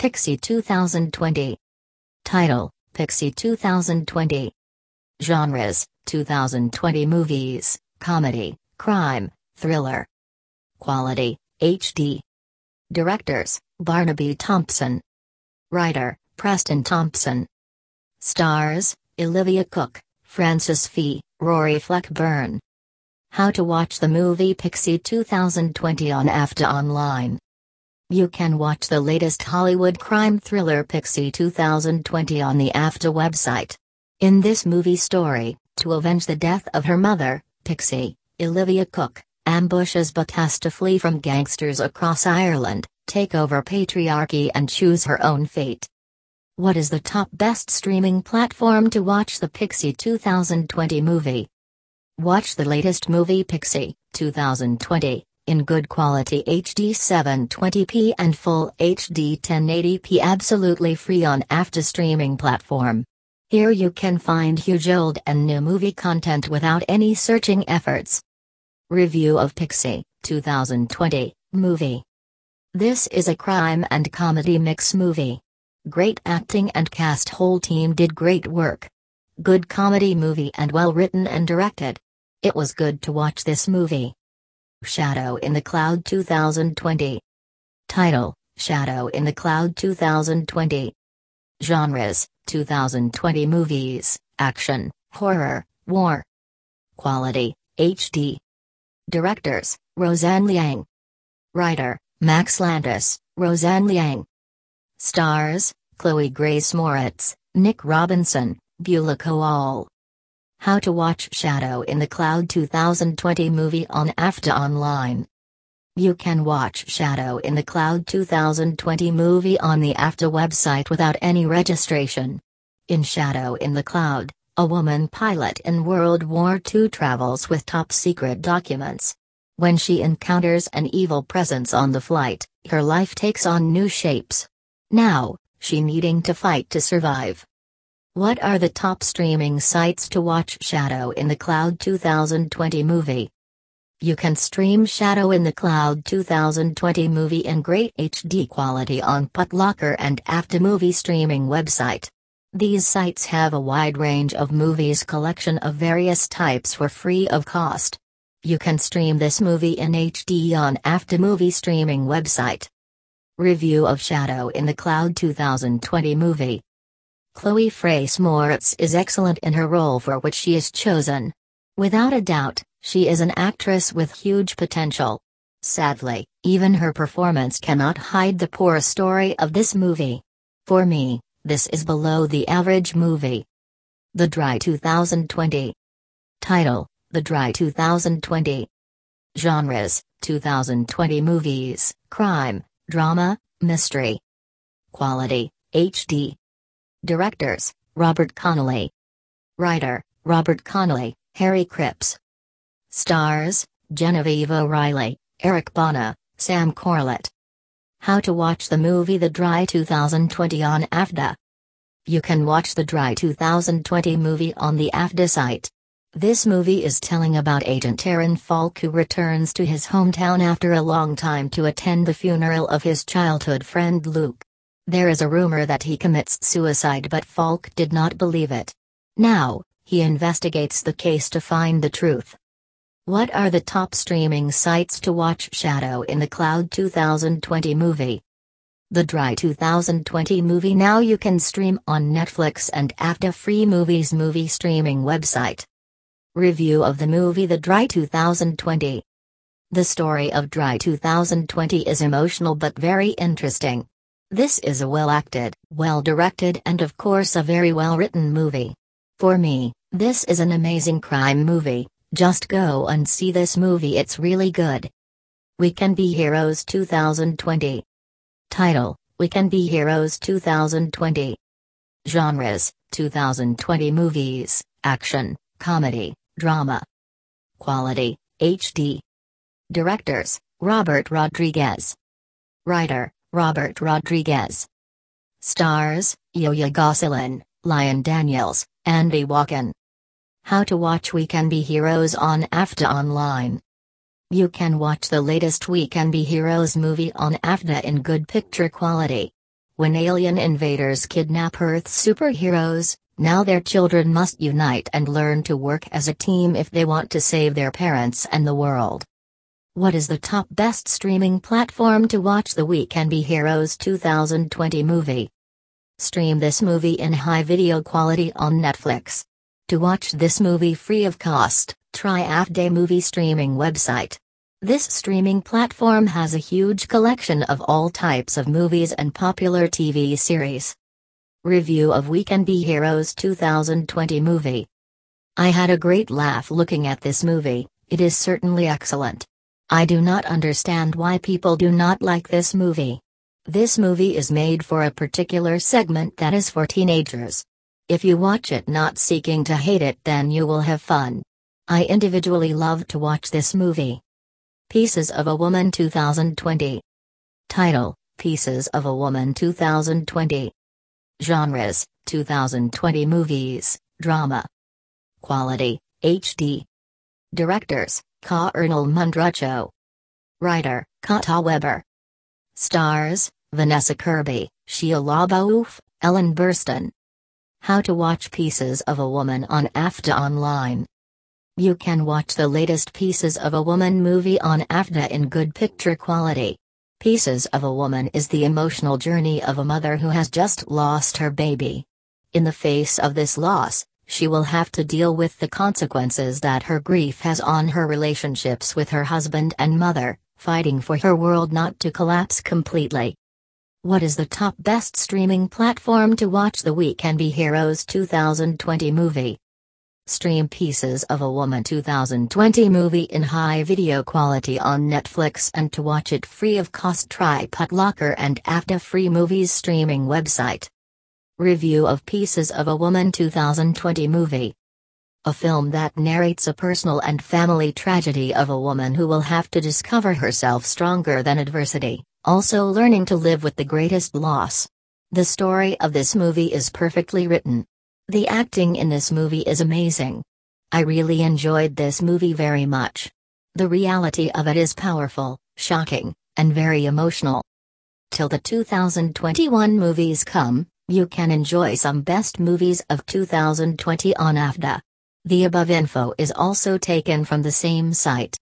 Pixie 2020. Title, Pixie 2020. Genres, 2020 movies, comedy, crime, thriller. Quality, HD. Directors, Barnaby Thompson. Writer, Preston Thompson. Stars, Olivia Cooke, Frances Fee, Rory Fleckburn. How to watch the movie Pixie 2020 on Afdah Online. You can watch the latest Hollywood crime thriller Pixie 2020 on the Afdah website. In this movie story, to avenge the death of her mother, Pixie, Olivia Cooke, ambushes but has to flee from gangsters across Ireland, take over patriarchy and choose her own fate. What is the top best streaming platform to watch the Pixie 2020 movie? Watch the latest movie Pixie 2020. In good quality HD 720p and full HD 1080p absolutely free on Afdah streaming platform. Here you can find huge old and new movie content without any searching efforts. Review of Pixie 2020 movie. This is a crime and comedy mix movie. Great acting and cast, whole team did great work. Good comedy movie and well written and directed. It was good to watch this movie. Shadow in the Cloud 2020. Title, Shadow in the Cloud 2020. Genres, 2020 movies, action, horror, war. Quality, HD. Directors, Roseanne Liang. Writer, Max Landis, Roseanne Liang. Stars, Chloë Grace Moretz, Nick Robinson, Beulah Koal. How to watch Shadow in the Cloud 2020 movie on Afdah Online. You can watch Shadow in the Cloud 2020 movie on the Afdah website without any registration. In Shadow in the Cloud, a woman pilot in World War II travels with top secret documents. When she encounters an evil presence on the flight, her life takes on new shapes. Now, she needing to fight to survive. What are the top streaming sites to watch Shadow in the Cloud 2020 movie? You can stream Shadow in the Cloud 2020 movie in great HD quality on Putlocker and Aftermovie streaming website. These sites have a wide range of movies collection of various types for free of cost. You can stream this movie in HD on Aftermovie streaming website. Review of Shadow in the Cloud 2020 movie. Chloë Grace Moretz is excellent in her role for which she is chosen. Without a doubt, she is an actress with huge potential. Sadly, even her performance cannot hide the poor story of this movie. For me, this is below the average movie. The Dry 2020. Title, The Dry 2020. Genres, 2020 movies, crime, drama, mystery. Quality, HD. Directors, Robert Connolly. Writer, Robert Connolly, Harry Cripps. Stars, Genevieve O'Reilly, Eric Bana, Sam Corlett. How to watch the movie The Dry 2020 on Afdah. You can watch The Dry 2020 movie on the Afdah site. This movie is telling about Agent Aaron Falk, who returns to his hometown after a long time to attend the funeral of his childhood friend Luke. There is a rumor that he commits suicide, but Falk did not believe it. Now, he investigates the case to find the truth. What are the top streaming sites to watch Shadow in the Cloud 2020 movie? The Dry 2020 movie now you can stream on Netflix and Afdah Free Movies movie streaming website. Review of the movie The Dry 2020. The story of Dry 2020 is emotional but very interesting. This is a well-acted, well-directed and of course a very well-written movie. For me, this is an amazing crime movie. Just go and see this movie, it's really good. We Can Be Heroes 2020. Title, We Can Be Heroes 2020. Genres, 2020 movies, action, comedy, drama. Quality, HD. Directors, Robert Rodriguez. Writer, Robert Rodriguez. Stars, Yaya Gosselin, Lion Daniels, Andy Walken. How to watch We Can Be Heroes on Afdah Online. You can watch the latest We Can Be Heroes movie on Afdah in good picture quality. When alien invaders kidnap Earth's superheroes, now their children must unite and learn to work as a team if they want to save their parents and the world. What is the top best streaming platform to watch the We Can Be Heroes 2020 movie? Stream this movie in high video quality on Netflix. To watch this movie free of cost, try Afdah movie streaming website. This streaming platform has a huge collection of all types of movies and popular TV series. Review of We Can Be Heroes 2020 movie. I had a great laugh looking at this movie, it is certainly excellent. I do not understand why people do not like this movie. This movie is made for a particular segment that is for teenagers. If you watch it not seeking to hate it, then you will have fun. I individually love to watch this movie. Pieces of a Woman 2020. Title: Pieces of a Woman 2020. Genres: 2020 movies, drama. Quality: HD. Directors: Kornél Mundruczó. Writer: Kata Weber. Stars: Vanessa Kirby, Shia LaBeouf, Ellen Burstyn. How to watch Pieces of a Woman on Afdah Online. You can watch the latest Pieces of a Woman movie on Afdah in good picture quality. Pieces of a Woman is the emotional journey of a mother who has just lost her baby. In the face of this loss, she will have to deal with the consequences that her grief has on her relationships with her husband and mother, fighting for her world not to collapse completely. What is the top best streaming platform to watch the We Can Be Heroes 2020 movie? Stream Pieces of a Woman 2020 movie in high video quality on Netflix, and to watch it free of cost try Putlocker and Afdah Free Movies streaming website. Review of Pieces of a Woman 2020 movie. A film that narrates a personal and family tragedy of a woman who will have to discover herself stronger than adversity, also learning to live with the greatest loss. The story of this movie is perfectly written. The acting in this movie is amazing. I really enjoyed this movie very much. The reality of it is powerful, shocking, and very emotional. Till the 2021 movies come, you can enjoy some best movies of 2020 on Afdah. The above info is also taken from the same site.